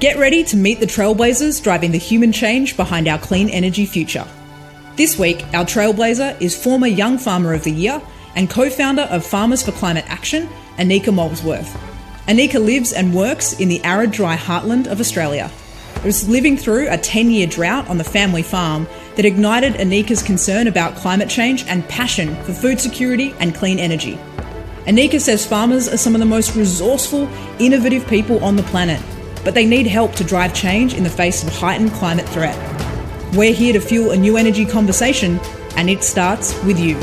Get ready to meet the trailblazers driving the human change behind our clean energy future. This week, our trailblazer is former Young Farmer of the Year and co-founder of Farmers for Climate Action, Anika Molesworth. Anika lives and works in the arid, dry heartland of Australia. It was living through a 10-year drought on the family farm that ignited Anika's concern about climate change and passion for food security and clean energy. Anika says farmers are some of the most resourceful, innovative people on the planet, but they need help to drive change in the face of heightened climate threat. We're here to fuel a new energy conversation, and it starts with you.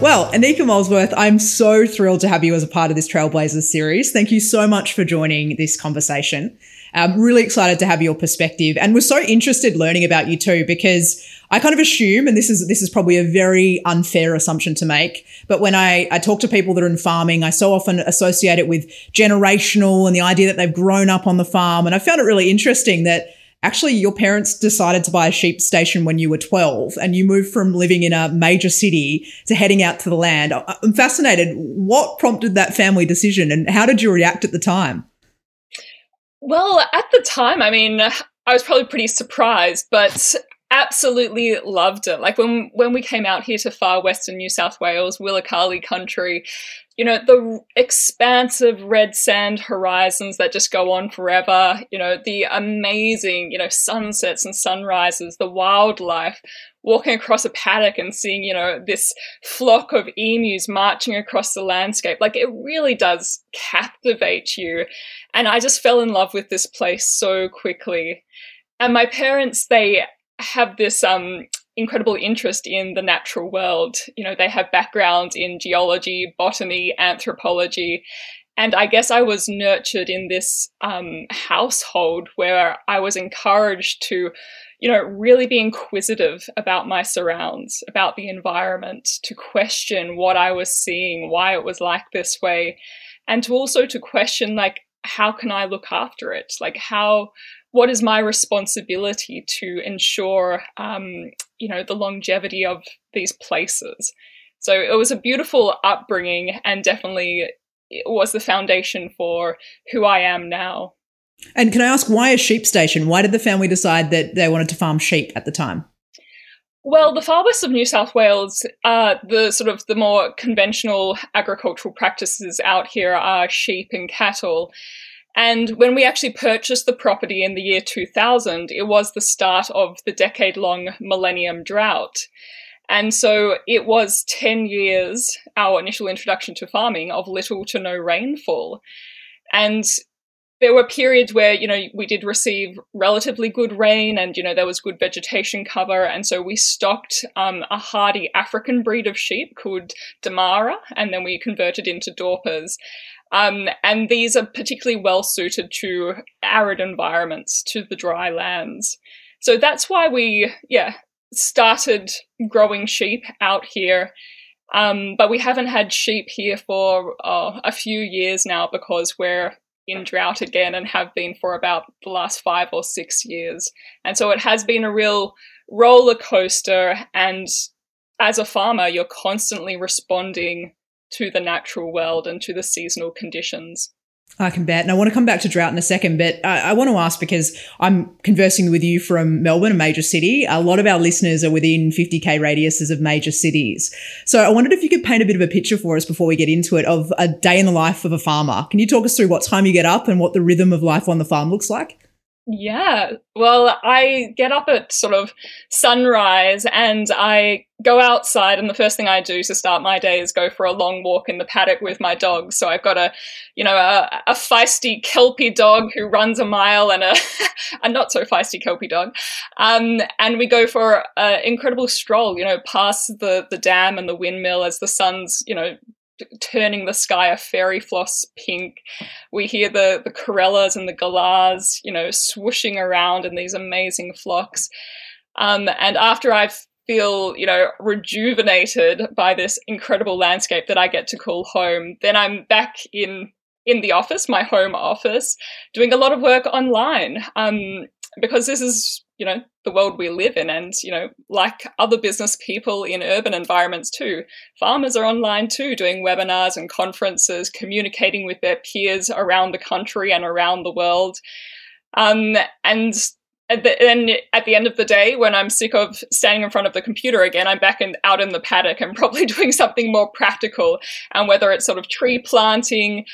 Well, Anika Molesworth, I'm so thrilled to have you as a part of this Trailblazers series. Thank you so much for joining this conversation. I'm really excited to have your perspective, and was so interested learning about you too, because I kind of assume, and this is probably a very unfair assumption to make, but when I talk to people that are in farming, I so often associate it with generational and the idea that they've grown up on the farm. And I found it really interesting that actually your parents decided to buy a sheep station when you were 12 and you moved from living in a major city to heading out to the land. I'm fascinated. What prompted that family decision and how did you react at the time? Well, at the time, I mean, I was probably pretty surprised, but absolutely loved it. Like when we came out here to far western New South Wales, Willakali country, you know, the expansive red sand horizons that just go on forever, you know, the amazing, you know, sunsets and sunrises, the wildlife, walking across a paddock and seeing, you know, this flock of emus marching across the landscape. Like it really does captivate you. And I just fell in love with this place so quickly. And my parents, they have this incredible interest in the natural world. You know, they have backgrounds in geology, botany, anthropology. And I guess I was nurtured in this household where I was encouraged to, you know, really be inquisitive about my surrounds, about the environment, to question what I was seeing, why it was like this way, and to also to question, like, how can I look after it? Like, what is my responsibility to ensure, you know, the longevity of these places? So it was a beautiful upbringing and definitely it was the foundation for who I am now. And can I ask, why a sheep station? Why did the family decide that they wanted to farm sheep at the time? Well, the far west of New South Wales, the more conventional agricultural practices out here are sheep and cattle. And when we actually purchased the property in the year 2000, it was the start of the decade-long Millennium Drought. And so it was 10 years, our initial introduction to farming, of little to no rainfall. And there were periods where, you know, we did receive relatively good rain and, you know, there was good vegetation cover. And so we stocked a hardy African breed of sheep called Damara, and then we converted into Dorpers. And these are particularly well suited to arid environments, to the dry lands. So that's why we, started growing sheep out here. But we haven't had sheep here for a few years now because we're in drought again and have been for about the last 5 or 6 years. And so it has been a real roller coaster. And as a farmer, you're constantly responding to the natural world and to the seasonal conditions. I can bet. And I want to come back to drought in a second, but I want to ask, because I'm conversing with you from Melbourne, a major city. A lot of our listeners are within 50K radiuses of major cities. So I wondered if you could paint a bit of a picture for us before we get into it of a day in the life of a farmer. Can you talk us through what time you get up and what the rhythm of life on the farm looks like? Yeah, well, I get up at sort of sunrise and I go outside, and the first thing I do to start my day is go for a long walk in the paddock with my dog. So I've got a feisty kelpie dog who runs a mile and a not so feisty kelpie dog. And we go for an incredible stroll, you know, past the dam and the windmill as the sun's, you know, turning the sky a fairy floss pink. We hear the corellas and the galahs, you know, swooshing around in these amazing flocks. And after I feel, you know, rejuvenated by this incredible landscape that I get to call home, then I'm back in the office, my home office, doing a lot of work online because this is, you know, the world we live in. And, you know, like other business people in urban environments too, farmers are online too, doing webinars and conferences, communicating with their peers around the country and around the world. And at the end of the day, when I'm sick of standing in front of the computer again, I'm back out in the paddock and probably doing something more practical. And whether it's sort of tree planting,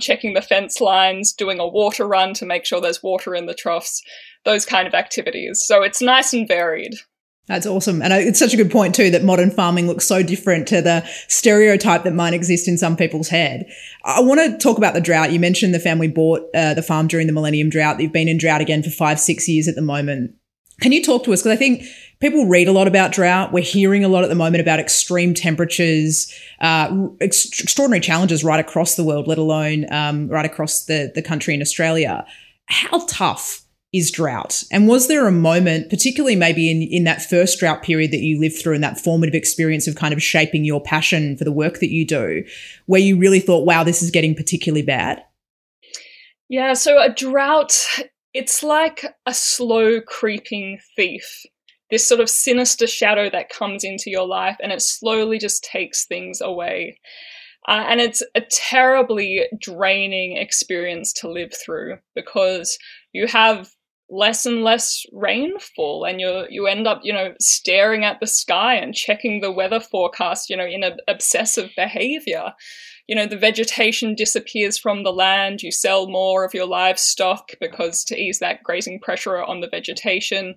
checking the fence lines, doing a water run to make sure there's water in the troughs, those kind of activities. So it's nice and varied. That's awesome. And it's such a good point too, that modern farming looks so different to the stereotype that might exist in some people's head. I want to talk about the drought. You mentioned the family bought the farm during the Millennium Drought. They've been in drought again for 5-6 years at the moment. Can you talk to us? Because I think people read a lot about drought. We're hearing a lot at the moment about extreme temperatures, extraordinary challenges right across the world, let alone right across the country in Australia. How tough is drought? And was there a moment, particularly maybe in that first drought period that you lived through and that formative experience of kind of shaping your passion for the work that you do, where you really thought, wow, this is getting particularly bad? Yeah, so a drought, it's like a slow creeping thief, this sort of sinister shadow that comes into your life and it slowly just takes things away. And it's a terribly draining experience to live through because you have less and less rainfall and you end up, you know, staring at the sky and checking the weather forecast, you know, in an obsessive behavior. You know, the vegetation disappears from the land, you sell more of your livestock because to ease that grazing pressure on the vegetation.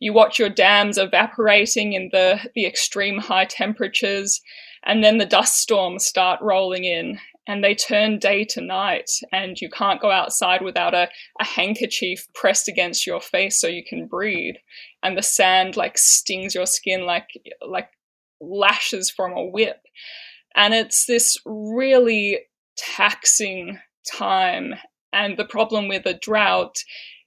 You watch your dams evaporating in the extreme high temperatures, and then the dust storms start rolling in. And they turn day to night, and you can't go outside without a handkerchief pressed against your face so you can breathe. And the sand like stings your skin like lashes from a whip. And it's this really taxing time. And the problem with a drought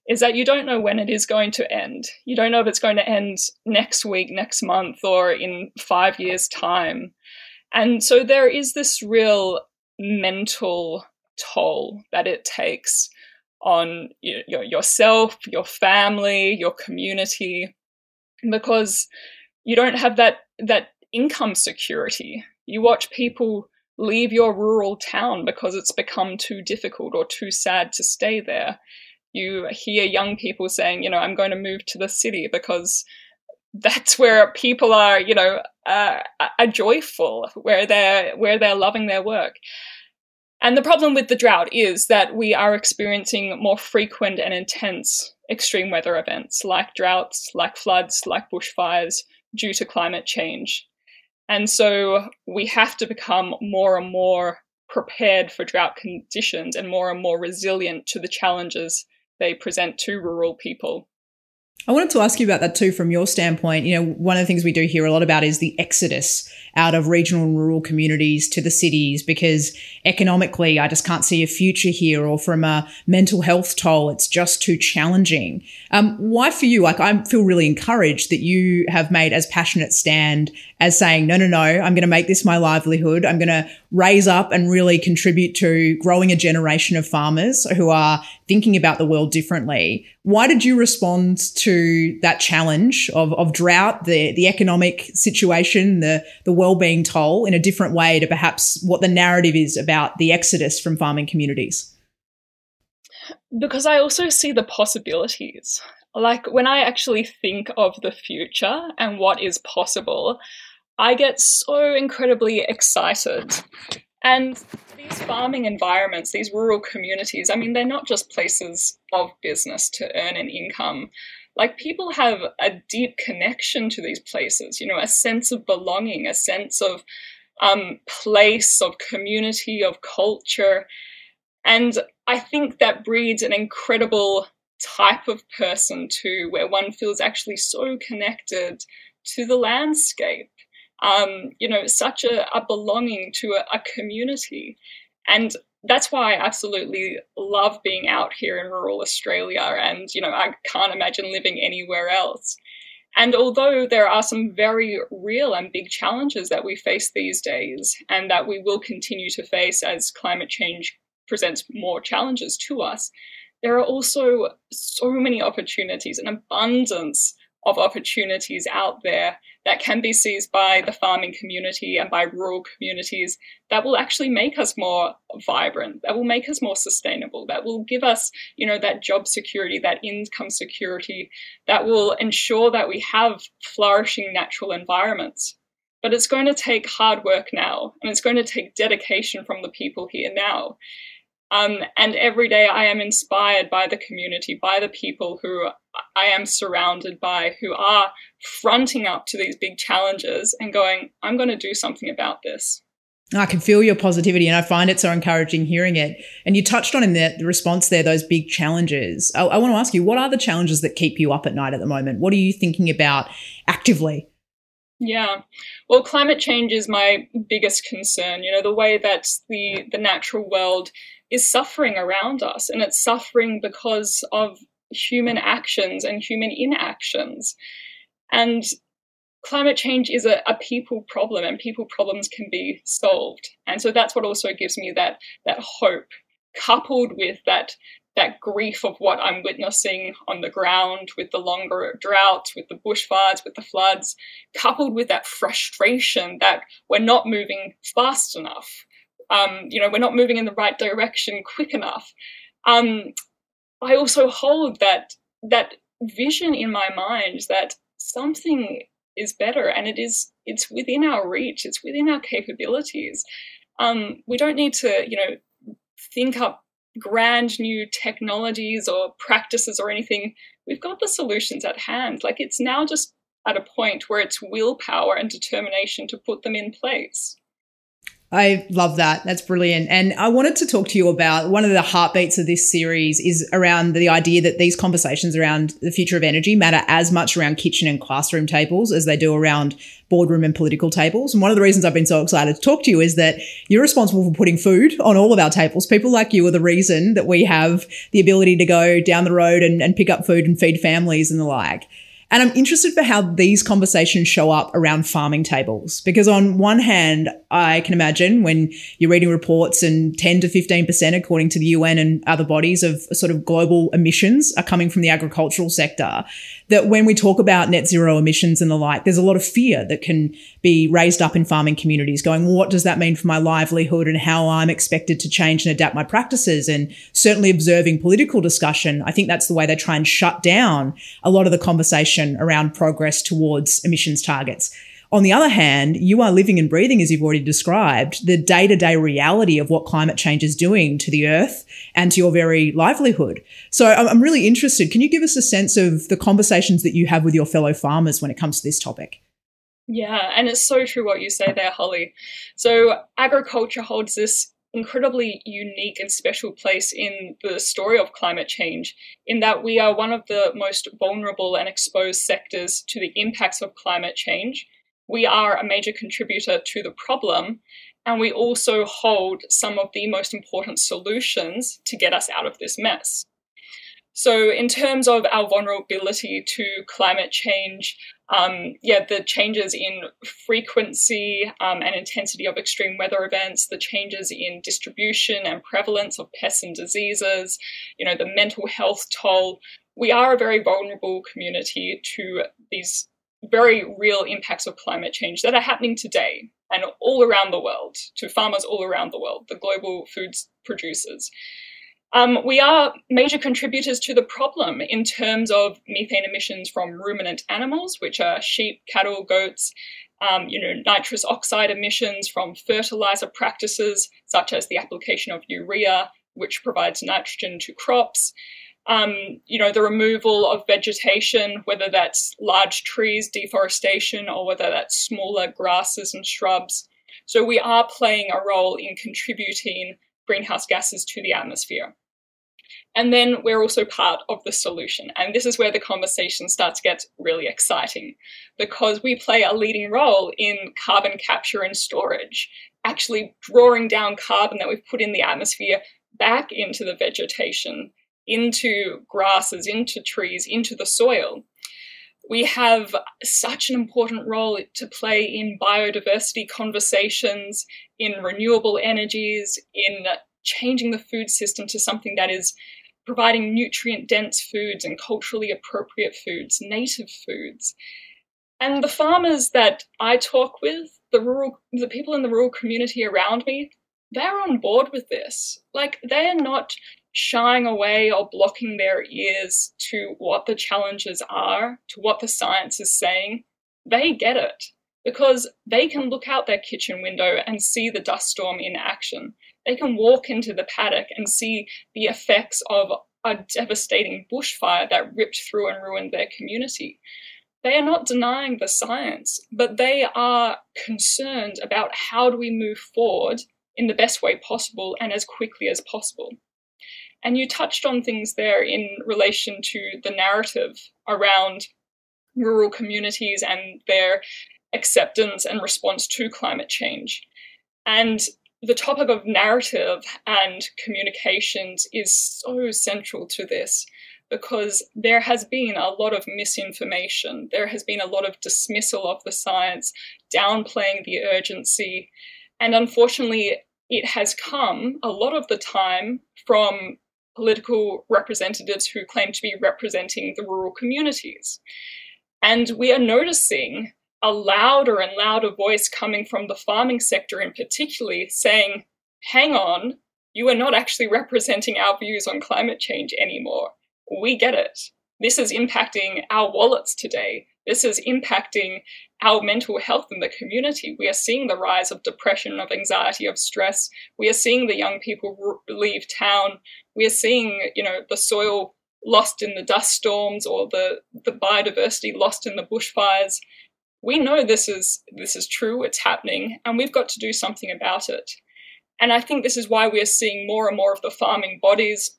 is that you don't know when it is going to end. You don't know if it's going to end next week, next month, or in 5 years' time. And so there is this real mental toll that it takes on yourself, your family, your community, because you don't have that income security. You watch people leave your rural town because it's become too difficult or too sad to stay there. You hear young people saying, you know, I'm going to move to the city because that's where people are, you know, are joyful, where they're loving their work. And the problem with the drought is that we are experiencing more frequent and intense extreme weather events like droughts, like floods, like bushfires due to climate change. And so we have to become more and more prepared for drought conditions and more resilient to the challenges they present to rural people. I wanted to ask you about that too from your standpoint. You know, one of the things we do hear a lot about is the exodus out of regional and rural communities to the cities because economically I just can't see a future here, or from a mental health toll, it's just too challenging. Why for you? Like, I feel really encouraged that you have made as passionate stand as saying, no, I'm going to make this my livelihood. I'm going to raise up and really contribute to growing a generation of farmers who are thinking about the world differently. Why did you respond to that challenge of drought, the economic situation, the well-being toll in a different way to perhaps what the narrative is about the exodus from farming communities? Because I also see the possibilities. Like, when I actually think of the future and what is possible, I get so incredibly excited. And these farming environments, these rural communities, I mean, they're not just places of business to earn an income. Like, people have a deep connection to these places, you know, a sense of belonging, a sense of place, of community, of culture. And I think that breeds an incredible type of person too, where one feels actually so connected to the landscape. You know, such a belonging to a community. And that's why I absolutely love being out here in rural Australia. And, you know, I can't imagine living anywhere else. And although there are some very real and big challenges that we face these days and that we will continue to face as climate change presents more challenges to us, there are also so many opportunities, an abundance of opportunities out there that can be seized by the farming community and by rural communities that will actually make us more vibrant, that will make us more sustainable, that will give us, you know, that job security, that income security, that will ensure that we have flourishing natural environments. But it's going to take hard work now, and it's going to take dedication from the people here now. And every day I am inspired by the community, by the people who I am surrounded by, who are fronting up to these big challenges and going, I'm going to do something about this. I can feel your positivity, and I find it so encouraging hearing it. And you touched on in the response there, those big challenges. I want to ask you, what are the challenges that keep you up at night at the moment? What are you thinking about actively? Yeah, well, climate change is my biggest concern. You know, the way that the natural world is suffering around us, and it's suffering because of human actions and human inactions. And climate change is a people problem, and people problems can be solved. And so that's what also gives me that hope, coupled with that grief of what I'm witnessing on the ground with the longer droughts, with the bushfires, with the floods, coupled with that frustration that we're not moving fast enough. You know, we're not moving in the right direction quick enough. I also hold that vision in my mind that something is better, and it's within our reach, it's within our capabilities. We don't need to, you know, think up grand new technologies or practices or anything. We've got the solutions at hand. Like, it's now just at a point where it's willpower and determination to put them in place. I love that. That's brilliant. And I wanted to talk to you about one of the heartbeats of this series is around the idea that these conversations around the future of energy matter as much around kitchen and classroom tables as they do around boardroom and political tables. And one of the reasons I've been so excited to talk to you is that you're responsible for putting food on all of our tables. People like you are the reason that we have the ability to go down the road and pick up food and feed families and the like. And I'm interested for how these conversations show up around farming tables, because on one hand, I can imagine when you're reading reports and 10 to 15%, according to the UN and other bodies, of sort of global emissions are coming from the agricultural sector, that when we talk about net zero emissions and the like, there's a lot of fear that can be raised up in farming communities going, well, what does that mean for my livelihood and how I'm expected to change and adapt my practices? And certainly observing political discussion, I think that's the way they try and shut down a lot of the conversation around progress towards emissions targets. On the other hand, you are living and breathing, as you've already described, the day-to-day reality of what climate change is doing to the earth and to your very livelihood. So I'm really interested. Can you give us a sense of the conversations that you have with your fellow farmers when it comes to this topic? Yeah, and it's so true what you say there, Holly. So agriculture holds this incredibly unique and special place in the story of climate change, in that we are one of the most vulnerable and exposed sectors to the impacts of climate change. We are a major contributor to the problem, and we also hold some of the most important solutions to get us out of this mess. So in terms of our vulnerability to climate change, the changes in frequency and intensity of extreme weather events, the changes in distribution and prevalence of pests and diseases, you know, the mental health toll. We are a very vulnerable community to these very real impacts of climate change that are happening today and all around the world, to farmers all around the world, the global food producers. We are major contributors to the problem in terms of methane emissions from ruminant animals, which are sheep, cattle, goats, nitrous oxide emissions from fertilizer practices, such as the application of urea, which provides nitrogen to crops, the removal of vegetation, whether that's large trees, deforestation, or whether that's smaller grasses and shrubs. So we are playing a role in contributing greenhouse gases to the atmosphere. And then we're also part of the solution. And this is where the conversation starts to get really exciting, because we play a leading role in carbon capture and storage, actually drawing down carbon that we've put in the atmosphere back into the vegetation, into grasses, into trees, into the soil. We have such an important role to play in biodiversity conversations, in renewable energies, in changing the food system to something that is providing nutrient-dense foods and culturally appropriate foods, native foods. And the farmers that I talk with, the people in the rural community around me, they're on board with this. Like, they're not shying away or blocking their ears to what the challenges are, to what the science is saying. They get it because they can look out their kitchen window and see the dust storm in action. They can walk into the paddock and see the effects of a devastating bushfire that ripped through and ruined their community. They are not denying the science, but they are concerned about how do we move forward in the best way possible and as quickly as possible. And you touched on things there in relation to the narrative around rural communities and their acceptance and response to climate change. And the topic of narrative and communications is so central to this because there has been a lot of misinformation. There has been a lot of dismissal of the science, downplaying the urgency. And unfortunately, it has come a lot of the time from political representatives who claim to be representing the rural communities. And we are noticing a louder and louder voice coming from the farming sector in particular saying, hang on, you are not actually representing our views on climate change anymore. We get it. This is impacting our wallets today. This is impacting our mental health in the community. We are seeing the rise of depression, of anxiety, of stress. We are seeing the young people leave town. We are seeing, the soil lost in the dust storms or the biodiversity lost in the bushfires. We know this is true, it's happening, and we've got to do something about it. And I think this is why we're seeing more and more of the farming bodies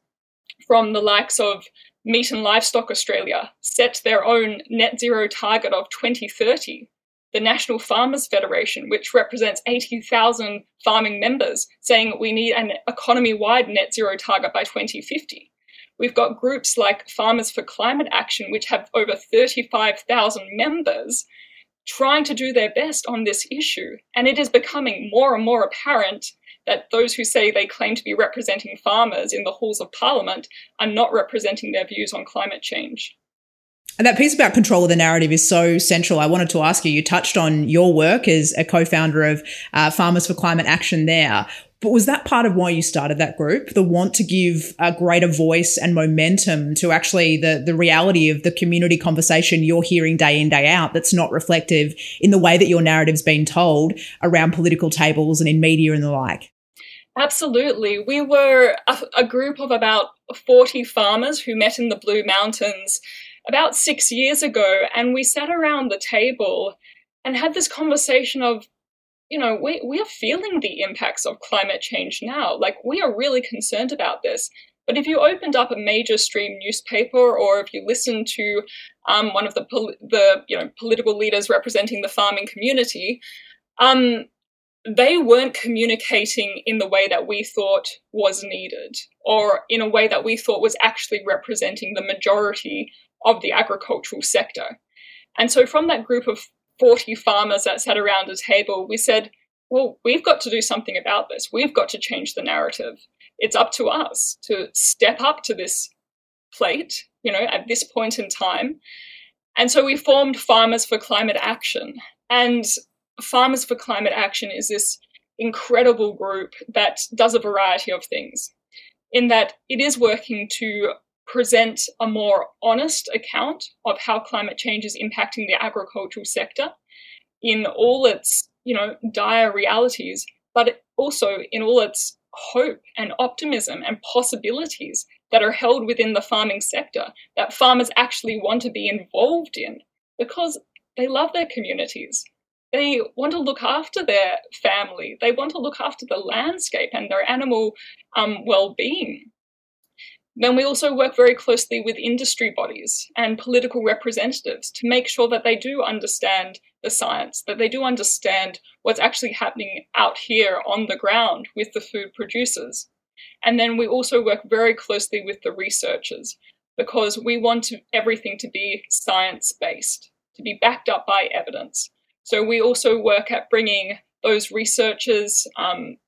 from the likes of Meat and Livestock Australia set their own net zero target of 2030. The National Farmers Federation, which represents 80,000 farming members, saying we need an economy-wide net zero target by 2050. We've got groups like Farmers for Climate Action, which have over 35,000 members, trying to do their best on this issue. And it is becoming more and more apparent that those who say they claim to be representing farmers in the halls of parliament are not representing their views on climate change. And that piece about control of the narrative is so central. I wanted to ask you, you touched on your work as a co-founder of Farmers for Climate Action there. But was that part of why you started that group, the want to give a greater voice and momentum to actually the reality of the community conversation you're hearing day in, day out that's not reflective in the way that your narrative's been told around political tables and in media and the like? Absolutely. We were a group of about 40 farmers who met in the Blue Mountains about 6 years ago, and we sat around the table and had this conversation of, we are feeling the impacts of climate change now. Like, we are really concerned about this. But if you opened up a major stream newspaper or if you listened to one of the political leaders representing the farming community, they weren't communicating in the way that we thought was needed or in a way that we thought was actually representing the majority of the agricultural sector. And so from that group of 40 farmers that sat around a table, we said, well, we've got to do something about this. We've got to change the narrative. It's up to us to step up to this plate, at this point in time. And so we formed Farmers for Climate Action. And Farmers for Climate Action is this incredible group that does a variety of things, in that it is working to present a more honest account of how climate change is impacting the agricultural sector in all its, dire realities, but also in all its hope and optimism and possibilities that are held within the farming sector that farmers actually want to be involved in because they love their communities. They want to look after their family. They want to look after the landscape and their animal well-being. Then we also work very closely with industry bodies and political representatives to make sure that they do understand the science, that they do understand what's actually happening out here on the ground with the food producers. And then we also work very closely with the researchers because we want everything to be science-based, to be backed up by evidence. So we also work at bringing those researchers,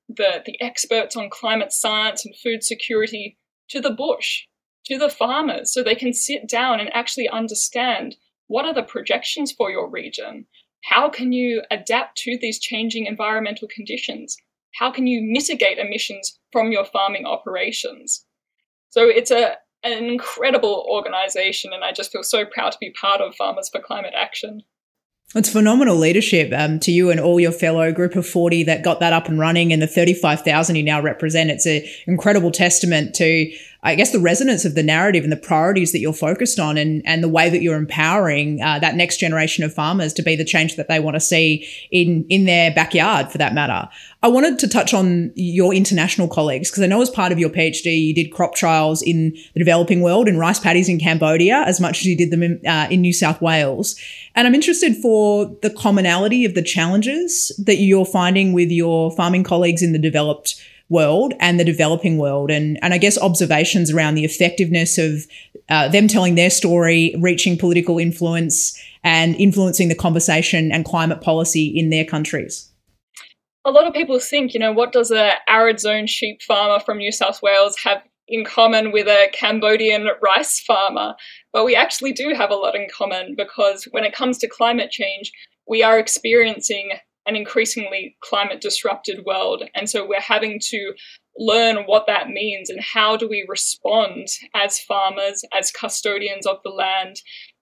the experts on climate science and food security, to the bush, to the farmers so they can sit down and actually understand what are the projections for your region? How can you adapt to these changing environmental conditions? How can you mitigate emissions from your farming operations? So it's an incredible organisation, and I just feel so proud to be part of Farmers for Climate Action. It's phenomenal leadership to you and all your fellow group of 40 that got that up and running, and the 35,000 you now represent. It's an incredible testament to, I guess, the resonance of the narrative and the priorities that you're focused on, and the way that you're empowering that next generation of farmers to be the change that they want to see in their backyard, for that matter. I wanted to touch on your international colleagues, because I know as part of your PhD, you did crop trials in the developing world in rice paddies in Cambodia, as much as you did them in New South Wales. And I'm interested for the commonality of the challenges that you're finding with your farming colleagues in the developed world and the developing world, and I guess observations around the effectiveness of them telling their story, reaching political influence and influencing the conversation and climate policy in their countries. A lot of people think, you know, what does an arid zone sheep farmer from New South Wales have in common with a Cambodian rice farmer? But we actually do have a lot in common, because when it comes to climate change, we are experiencing an increasingly climate disrupted world. And so we're having to learn what that means and how do we respond as farmers, as custodians of the land,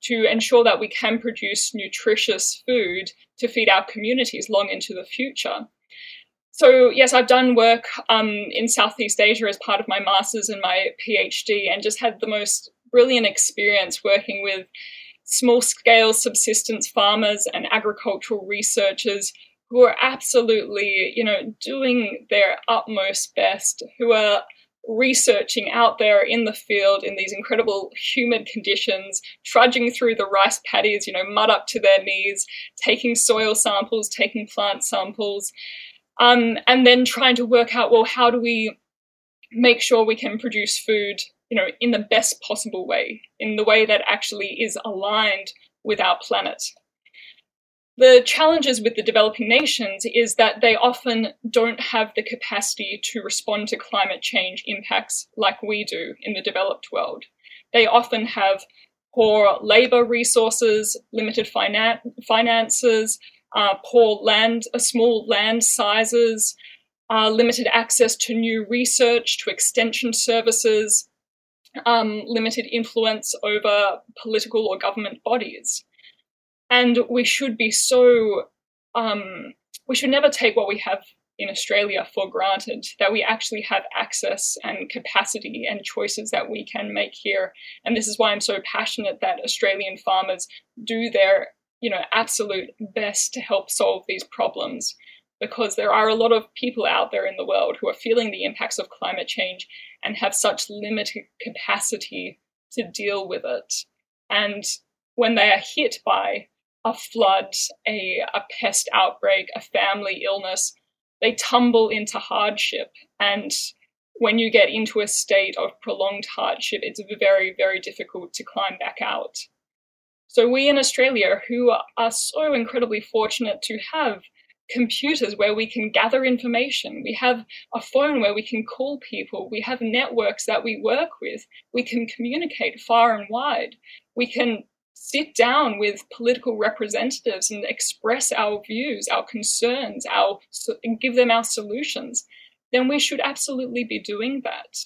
to ensure that we can produce nutritious food to feed our communities long into the future. So yes, I've done work in Southeast Asia as part of my master's and my PhD, and just had the most brilliant experience working with small-scale subsistence farmers and agricultural researchers who are absolutely, you know, doing their utmost best, who are researching out there in the field in these incredible humid conditions, trudging through the rice paddies, you know, mud up to their knees, taking soil samples, taking plant samples. And then trying to work out, well, how do we make sure we can produce food, you know, in the best possible way, in the way that actually is aligned with our planet. The challenges with the developing nations is that they often don't have the capacity to respond to climate change impacts like we do in the developed world. They often have poor labour resources, limited finances, poor land, small land sizes, limited access to new research, to extension services, limited influence over political or government bodies. And we should be so, we should never take what we have in Australia for granted, that we actually have access and capacity and choices that we can make here. And this is why I'm so passionate that Australian farmers do their, you know, absolute best to help solve these problems, because there are a lot of people out there in the world who are feeling the impacts of climate change and have such limited capacity to deal with it. And when they are hit by a flood, a pest outbreak, a family illness, they tumble into hardship. And when you get into a state of prolonged hardship, it's very, very difficult to climb back out. So we in Australia, who are so incredibly fortunate to have computers where we can gather information, we have a phone where we can call people, we have networks that we work with, we can communicate far and wide, we can sit down with political representatives and express our views, our concerns, and give them our solutions, then we should absolutely be doing that.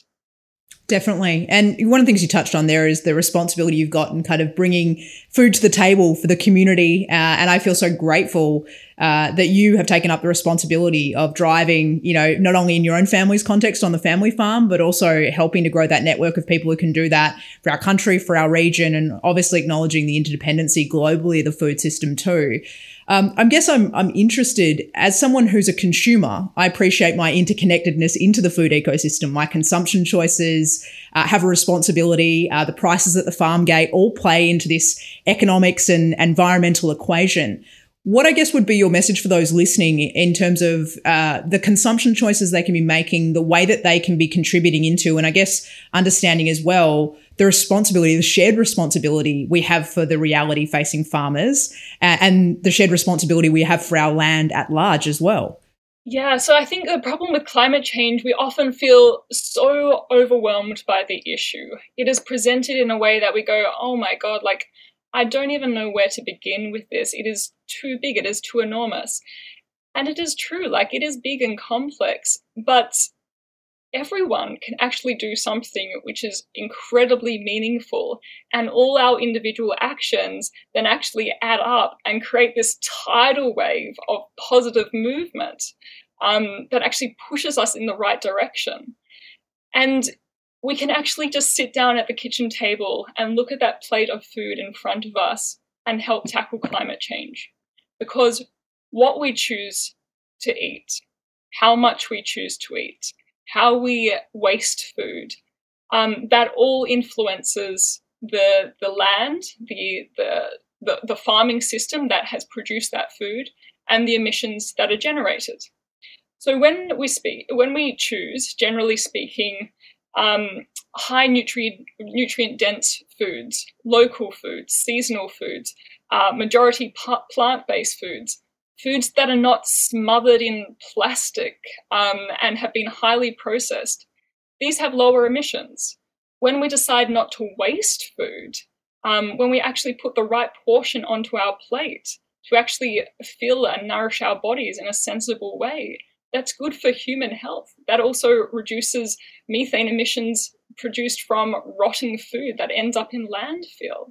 Definitely. And one of the things you touched on there is the responsibility you've got in kind of bringing food to the table for the community. And I feel so grateful that you have taken up the responsibility of driving, you know, not only in your own family's context on the family farm, but also helping to grow that network of people who can do that for our country, for our region, and obviously acknowledging the interdependency globally of the food system too. I guess I'm interested, as someone who's a consumer, I appreciate my interconnectedness into the food ecosystem. My consumption choices have a responsibility, the prices at the farm gate all play into this economics and environmental equation. What I guess would be your message for those listening in terms of the consumption choices they can be making, the way that they can be contributing into, and I guess understanding as well the responsibility, the shared responsibility we have for the reality facing farmers and the shared responsibility we have for our land at large as well? Yeah, so I think the problem with climate change, we often feel so overwhelmed by the issue. It is presented in a way that we go, oh my God, like, I don't even know where to begin with this. It is too big, it is too enormous. And it is true, like, it is big and complex, but everyone can actually do something which is incredibly meaningful, and all our individual actions then actually add up and create this tidal wave of positive movement that actually pushes us in the right direction. And we can actually just sit down at the kitchen table and look at that plate of food in front of us and help tackle climate change, because what we choose to eat, how much we choose to eat, how we waste food, that all influences the land, the farming system that has produced that food, and the emissions that are generated. So when we choose, generally speaking, high nutrient dense foods, local foods, seasonal foods, majority plant-based foods, foods that are not smothered in plastic and have been highly processed, these have lower emissions. When we decide not to waste food, when we actually put the right portion onto our plate to actually fill and nourish our bodies in a sensible way, that's good for human health. That also reduces methane emissions produced from rotting food that ends up in landfill.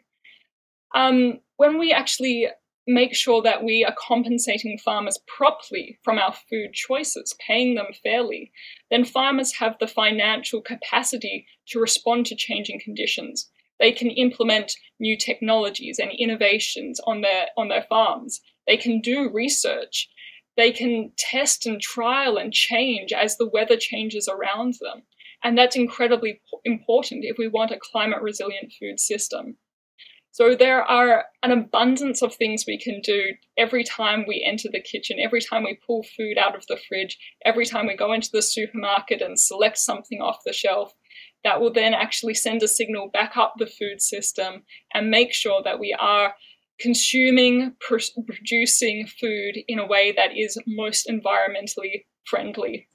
When we actually make sure that we are compensating farmers properly from our food choices, paying them fairly, then farmers have the financial capacity to respond to changing conditions. They can implement new technologies and innovations on their farms. They can do research. They can test and trial and change as the weather changes around them. And that's incredibly important if we want a climate resilient food system. So there are an abundance of things we can do every time we enter the kitchen, every time we pull food out of the fridge, every time we go into the supermarket and select something off the shelf, that will then actually send a signal back up the food system and make sure that we are consuming, producing food in a way that is most environmentally friendly.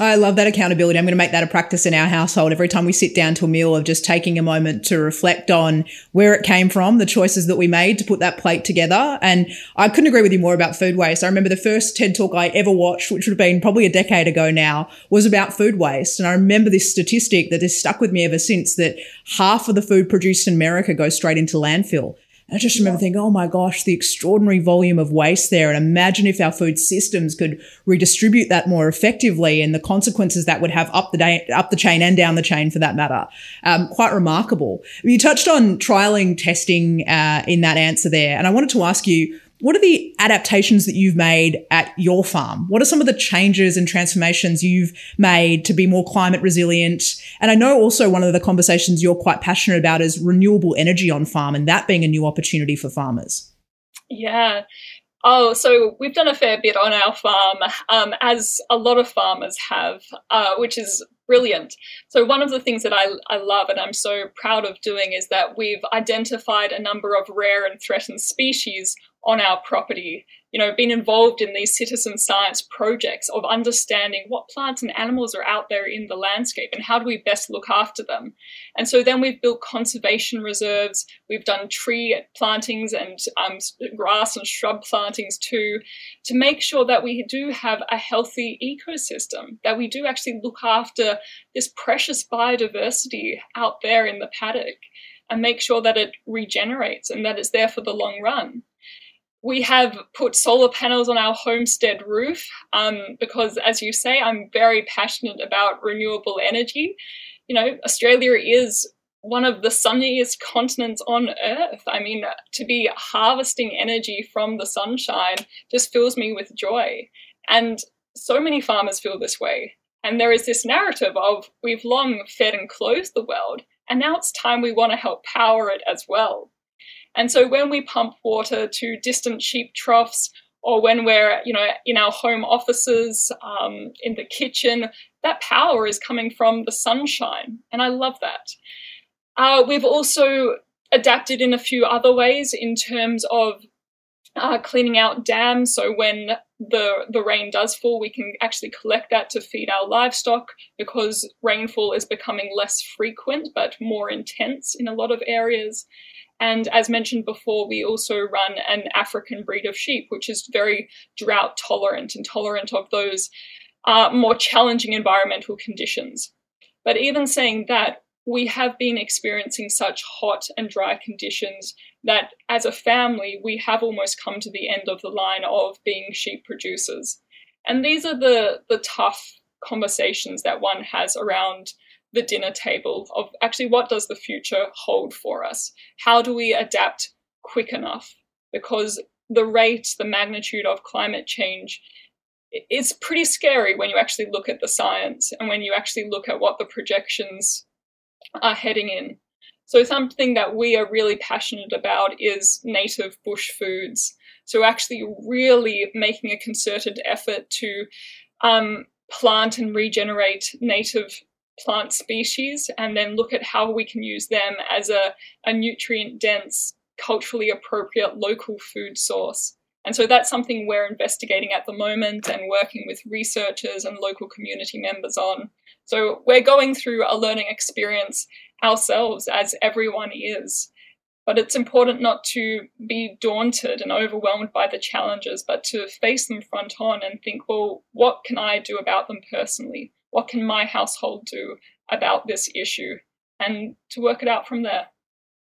I love that accountability. I'm going to make that a practice in our household. Every time we sit down to a meal, of just taking a moment to reflect on where it came from, the choices that we made to put that plate together. And I couldn't agree with you more about food waste. I remember the first TED Talk I ever watched, which would have been probably a decade ago now, was about food waste. And I remember this statistic that has stuck with me ever since, that half of the food produced in America goes straight into landfill. And I just remember thinking, oh my gosh, the extraordinary volume of waste there. And imagine if our food systems could redistribute that more effectively, and the consequences that would have up the chain and down the chain for that matter. Quite remarkable. You touched on trialing, testing in that answer there. And I wanted to ask you, what are the adaptations that you've made at your farm? What are some of the changes and transformations you've made to be more climate resilient? And I know also one of the conversations you're quite passionate about is renewable energy on farm, and that being a new opportunity for farmers. Yeah. Oh, so we've done a fair bit on our farm, as a lot of farmers have, which is brilliant. So one of the things that I love and I'm so proud of doing is that we've identified a number of rare and threatened species on our property, you know, been involved in these citizen science projects of understanding what plants and animals are out there in the landscape and how do we best look after them. And so then we've built conservation reserves, we've done tree plantings and grass and shrub plantings too, to make sure that we do have a healthy ecosystem, that we do actually look after this precious biodiversity out there in the paddock and make sure that it regenerates and that it's there for the long run. We have put solar panels on our homestead roof because, as you say, I'm very passionate about renewable energy. You know, Australia is one of the sunniest continents on Earth. I mean, to be harvesting energy from the sunshine just fills me with joy. And so many farmers feel this way. And there is this narrative of we've long fed and clothed the world, and now it's time we want to help power it as well. And so when we pump water to distant sheep troughs, or when we're, you know, in our home offices, in the kitchen, that power is coming from the sunshine. And I love that. We've also adapted in a few other ways in terms of cleaning out dams. So when the rain does fall, we can actually collect that to feed our livestock, because rainfall is becoming less frequent but more intense in a lot of areas. And as mentioned before, we also run an African breed of sheep, which is very drought tolerant and tolerant of those more challenging environmental conditions. But even saying that, we have been experiencing such hot and dry conditions that as a family, we have almost come to the end of the line of being sheep producers. And these are the tough conversations that one has around the dinner table of actually what does the future hold for us? How do we adapt quick enough? Because the rate, the magnitude of climate change, it's pretty scary when you actually look at the science and when you actually look at what the projections are heading in. So something that we are really passionate about is native bush foods. So actually really making a concerted effort to plant and regenerate native plant species, and then look at how we can use them as a nutrient-dense, culturally appropriate local food source. And so that's something we're investigating at the moment and working with researchers and local community members on. So we're going through a learning experience ourselves, as everyone is. But it's important not to be daunted and overwhelmed by the challenges, but to face them front on and think, well, what can I do about them personally? What can my household do about this issue? And to work it out from there.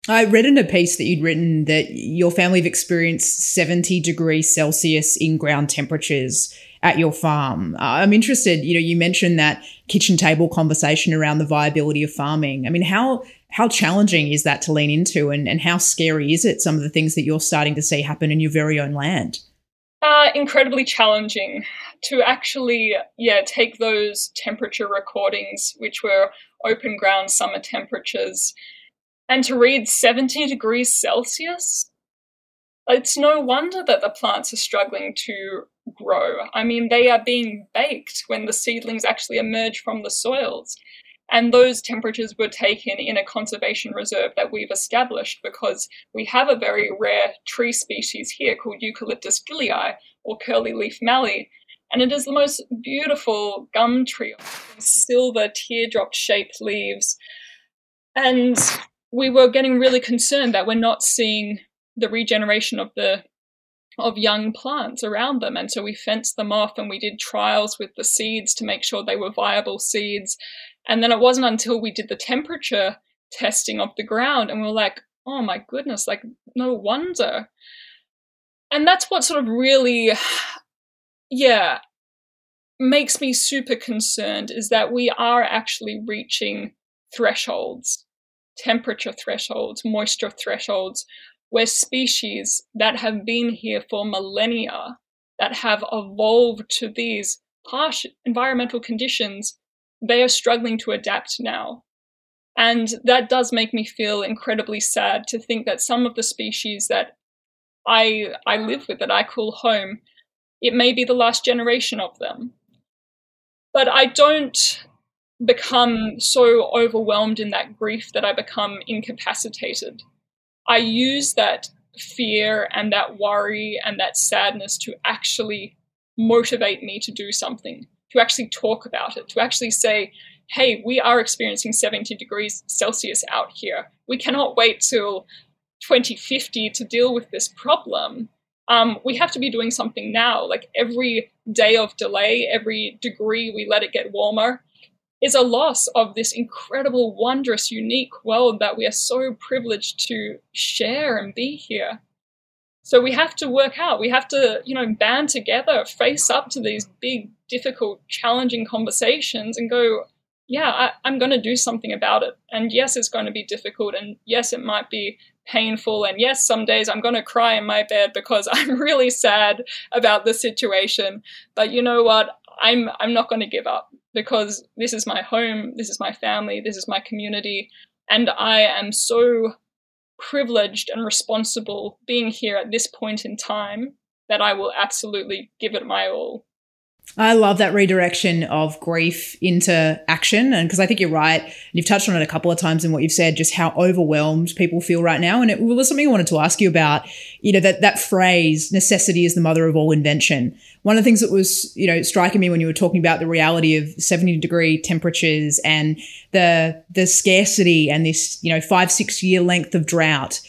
I read in a piece that you'd written that your family have experienced 70 degrees Celsius in ground temperatures at your farm. I'm interested, you mentioned that kitchen table conversation around the viability of farming. I mean, how challenging is that to lean into, and how scary is it, some of the things that you're starting to see happen in your very own land? Incredibly challenging to actually, take those temperature recordings, which were open ground summer temperatures, and to read 70 degrees Celsius. It's no wonder that the plants are struggling to grow. I mean, they are being baked when the seedlings actually emerge from the soils. And those temperatures were taken in a conservation reserve that we've established, because we have a very rare tree species here called Eucalyptus gillii, or curly leaf mallee. And it is the most beautiful gum tree, silver teardrop-shaped leaves. And we were getting really concerned that we're not seeing the regeneration of young plants around them. And so we fenced them off, and we did trials with the seeds to make sure they were viable seeds. And then it wasn't until we did the temperature testing of the ground, and we were like, oh my goodness, like, no wonder. And that's what sort of really, makes me super concerned, is that we are actually reaching thresholds, temperature thresholds, moisture thresholds, where species that have been here for millennia, that have evolved to these harsh environmental conditions, they are struggling to adapt now. And that does make me feel incredibly sad to think that some of the species that I live with, that I call home, it may be the last generation of them. But I don't become so overwhelmed in that grief that I become incapacitated. I use that fear and that worry and that sadness to actually motivate me to do something, to actually talk about it, to actually say, hey, we are experiencing 70 degrees Celsius out here. We cannot wait till 2050 to deal with this problem. We have to be doing something now. Like, every day of delay, every degree we let it get warmer is a loss of this incredible, wondrous, unique world that we are so privileged to share and be here. So we have to work out, we have to, band together, face up to these big, difficult, challenging conversations and go, I'm going to do something about it. And yes, it's going to be difficult. And yes, it might be painful. And yes, some days I'm going to cry in my bed because I'm really sad about the situation. But you know what? I'm not going to give up, because this is my home, this is my family, this is my community, and I am so privileged and responsible being here at this point in time that I will absolutely give it my all. I love that redirection of grief into action. And because I think you're right, and you've touched on it a couple of times in what you've said, just how overwhelmed people feel right now. And it was something I wanted to ask you about, you know, that phrase, necessity is the mother of all invention. One of the things that was, you know, striking me when you were talking about the reality of 70-degree temperatures and the scarcity and this, you know, 5-6 year length of drought,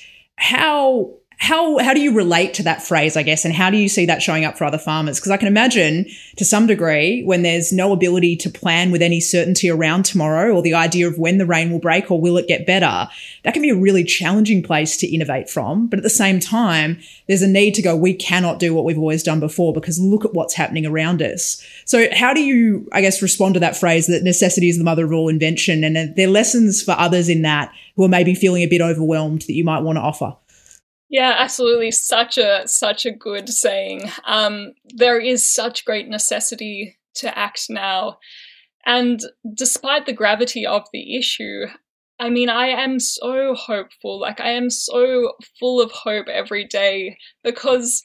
how do you relate to that phrase, I guess, and how do you see that showing up for other farmers? Because I can imagine to some degree when there's no ability to plan with any certainty around tomorrow or the idea of when the rain will break or will it get better, that can be a really challenging place to innovate from. But at the same time, there's a need to go, we cannot do what we've always done before because look at what's happening around us. So how do you, I guess, respond to that phrase that necessity is the mother of all invention, and are there lessons for others in that who are maybe feeling a bit overwhelmed that you might want to offer? Yeah, absolutely. Such a good saying. There is such great necessity to act now. And despite the gravity of the issue, I mean, I am so hopeful. Like, I am so full of hope every day because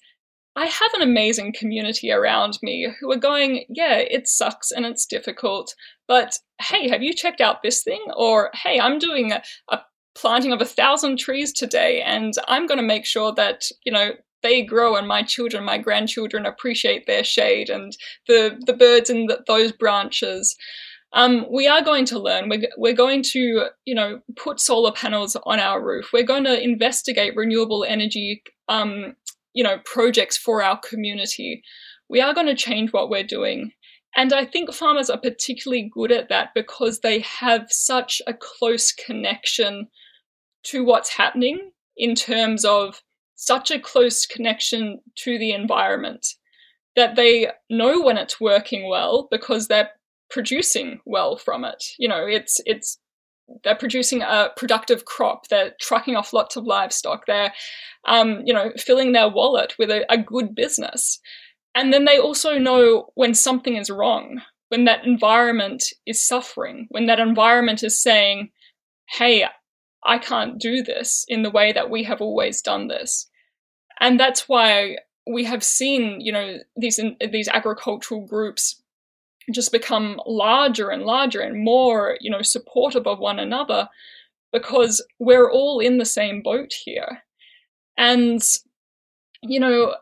I have an amazing community around me who are going, yeah, it sucks and it's difficult, but hey, have you checked out this thing? Or, hey, I'm doing a planting of 1,000 trees today, and I'm going to make sure that, you know, they grow and my children, my grandchildren appreciate their shade and the birds in those branches. We are going to learn. We're going to, you know, put solar panels on our roof. We're going to investigate renewable energy, you know, projects for our community. We are going to change what we're doing. And I think farmers are particularly good at that because they have such a close connection to what's happening in terms of such a close connection to the environment that they know when it's working well because they're producing well from it. You know, it's they're producing a productive crop. They're trucking off lots of livestock. They're, you know, filling their wallet with a good business. And then they also know when something is wrong, when that environment is suffering, when that environment is saying, hey, I can't do this in the way that we have always done this. And that's why we have seen, you know, these agricultural groups just become larger and larger and more, you know, supportive of one another, because we're all in the same boat here. And, you know,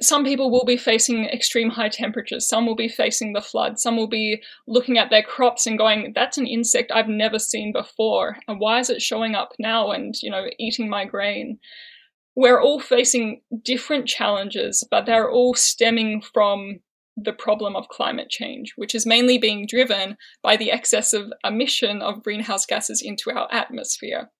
some people will be facing extreme high temperatures, some will be facing the flood, some will be looking at their crops and going, that's an insect I've never seen before, and why is it showing up now and, you know, eating my grain? We're all facing different challenges, but they're all stemming from the problem of climate change, which is mainly being driven by the excessive emission of greenhouse gases into our atmosphere.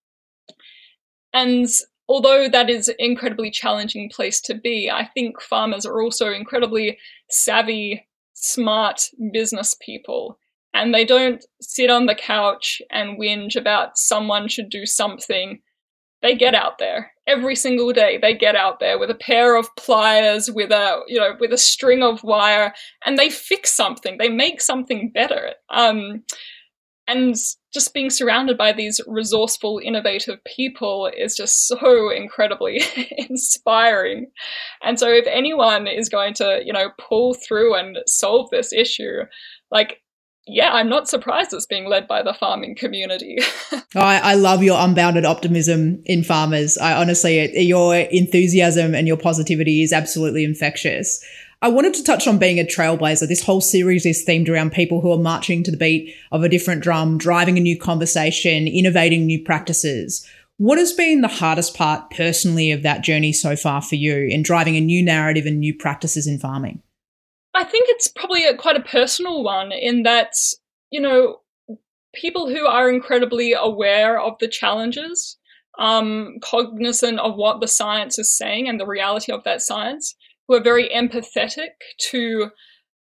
And although that is an incredibly challenging place to be, I think farmers are also incredibly savvy, smart business people, and they don't sit on the couch and whinge about someone should do something. They get out there every single day. They get out there with a pair of pliers, with a string of wire, and they fix something. They make something better. And just being surrounded by these resourceful, innovative people is just so incredibly inspiring. And so if anyone is going to, you know, pull through and solve this issue, like, yeah, I'm not surprised it's being led by the farming community. I love your unbounded optimism in farmers. I honestly, your enthusiasm and your positivity is absolutely infectious. I wanted to touch on being a trailblazer. This whole series is themed around people who are marching to the beat of a different drum, driving a new conversation, innovating new practices. What has been the hardest part personally of that journey so far for you in driving a new narrative and new practices in farming? I think it's probably quite a personal one in that, you know, people who are incredibly aware of the challenges, cognizant of what the science is saying and the reality of that science, who are very empathetic to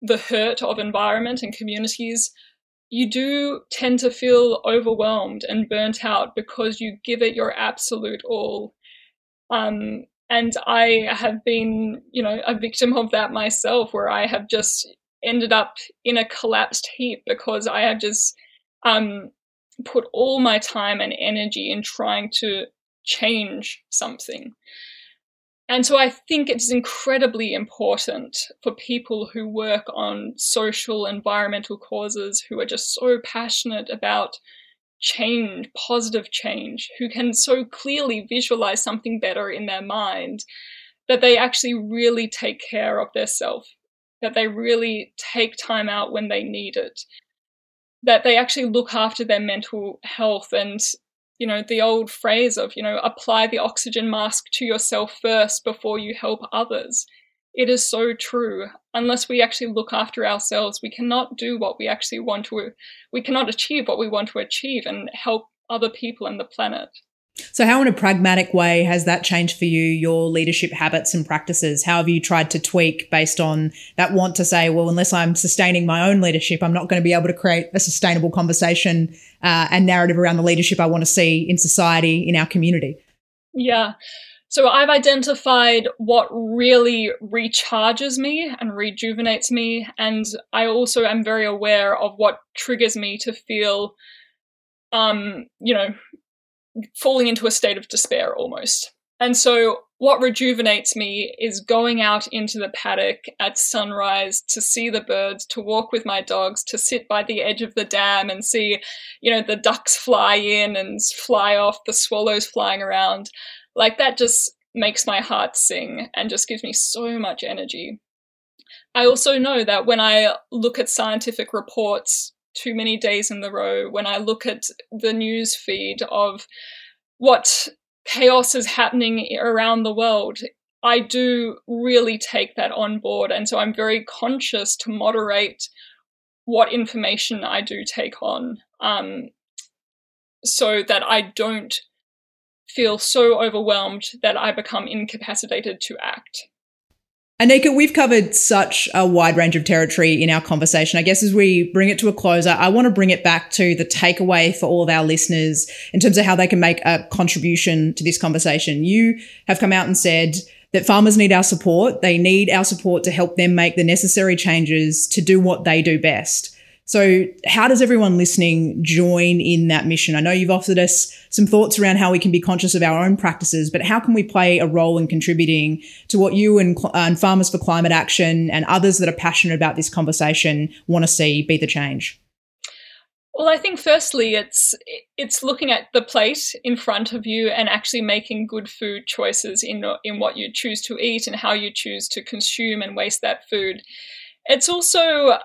the hurt of environment and communities, you do tend to feel overwhelmed and burnt out because you give it your absolute all. And I have been, you know, a victim of that myself, where I have just ended up in a collapsed heap because I have just put all my time and energy in trying to change something. And so I think it's incredibly important for people who work on social, environmental causes, who are just so passionate about change, positive change, who can so clearly visualize something better in their mind, that they actually really take care of their self, that they really take time out when they need it, that they actually look after their mental health. And you know, the old phrase of, you know, apply the oxygen mask to yourself first before you help others. It is so true. Unless we actually look after ourselves, we cannot do what we actually want to, we cannot achieve what we want to achieve and help other people and the planet. So how in a pragmatic way has that changed for you, your leadership habits and practices? How have you tried to tweak based on that want to say, well, unless I'm sustaining my own leadership, I'm not going to be able to create a sustainable conversation and narrative around the leadership I want to see in society, in our community? Yeah. So I've identified what really recharges me and rejuvenates me. And I also am very aware of what triggers me to feel, you know, falling into a state of despair almost. And so what rejuvenates me is going out into the paddock at sunrise to see the birds, to walk with my dogs, to sit by the edge of the dam and see, you know, the ducks fly in and fly off, the swallows flying around. Like, that just makes my heart sing and just gives me so much energy. I also know that when I look at scientific reports too many days in the row, when I look at the news feed of what chaos is happening around the world, I do really take that on board. And so I'm very conscious to moderate what information I do take on, so that I don't feel so overwhelmed that I become incapacitated to act. Anika, we've covered such a wide range of territory in our conversation. I guess as we bring it to a close, I want to bring it back to the takeaway for all of our listeners in terms of how they can make a contribution to this conversation. You have come out and said that farmers need our support. They need our support to help them make the necessary changes to do what they do best. So how does everyone listening join in that mission? I know you've offered us some thoughts around how we can be conscious of our own practices, but how can we play a role in contributing to what you and Farmers for Climate Action and others that are passionate about this conversation want to see be the change? Well, I think firstly, it's looking at the plate in front of you and actually making good food choices in what you choose to eat and how you choose to consume and waste that food. It's also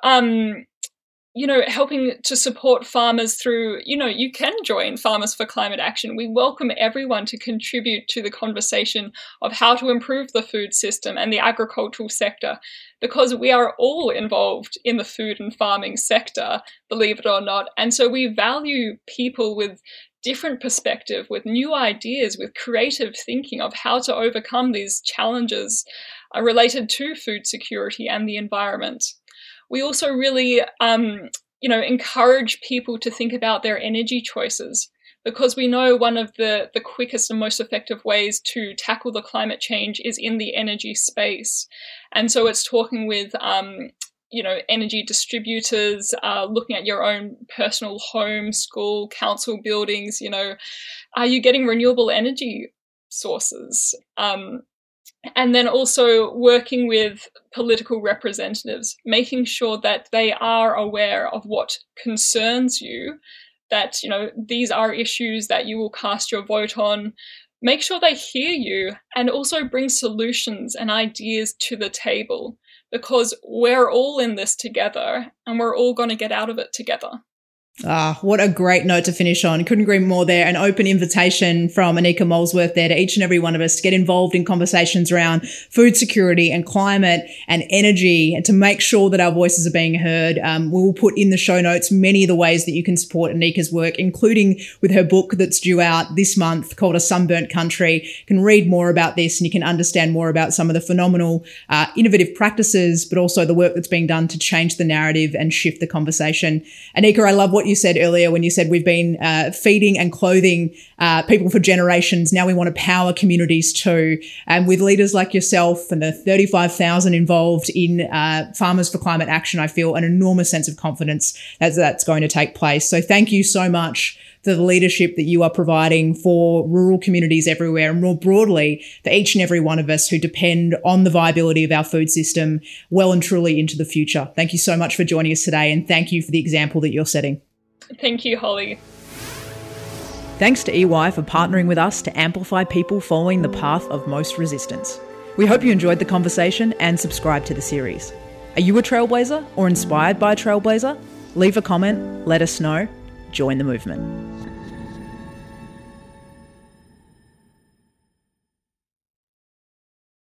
you know, helping to support farmers through, you know, you can join Farmers for Climate Action. We welcome everyone to contribute to the conversation of how to improve the food system and the agricultural sector, because we are all involved in the food and farming sector, believe it or not. And so we value people with different perspective, with new ideas, with creative thinking of how to overcome these challenges related to food security and the environment. We also really, you know, encourage people to think about their energy choices, because we know one of the quickest and most effective ways to tackle the climate change is in the energy space. And so it's talking with, you know, energy distributors, looking at your own personal home, school, council buildings. You know, are you getting renewable energy sources? And then also working with political representatives, making sure that they are aware of what concerns you, that, you know, these are issues that you will cast your vote on. Make sure they hear you and also bring solutions and ideas to the table, because we're all in this together and we're all going to get out of it together. Ah, what a great note to finish on. Couldn't agree more there. An open invitation from Anika Molesworth there to each and every one of us to get involved in conversations around food security and climate and energy, and to make sure that our voices are being heard. We will put in the show notes many of the ways that you can support Anika's work, including with her book that's due out this month called A Sunburnt Country. You can read more about this and you can understand more about some of the phenomenal innovative practices, but also the work that's being done to change the narrative and shift the conversation. Anika, I love what you said earlier when you said we've been feeding and clothing people for generations. Now we want to power communities too. And with leaders like yourself and the 35,000 involved in Farmers for Climate Action, I feel an enormous sense of confidence as that's going to take place. So thank you so much the leadership that you are providing for rural communities everywhere, and more broadly for each and every one of us who depend on the viability of our food system well and truly into the future. Thank you so much for joining us today, and thank you for the example that you're setting. Thank you, Holly. Thanks to EY for partnering with us to amplify people following the path of most resistance. We hope you enjoyed the conversation and subscribe to the series. Are you a trailblazer or inspired by a trailblazer? Leave a comment, let us know, join the movement.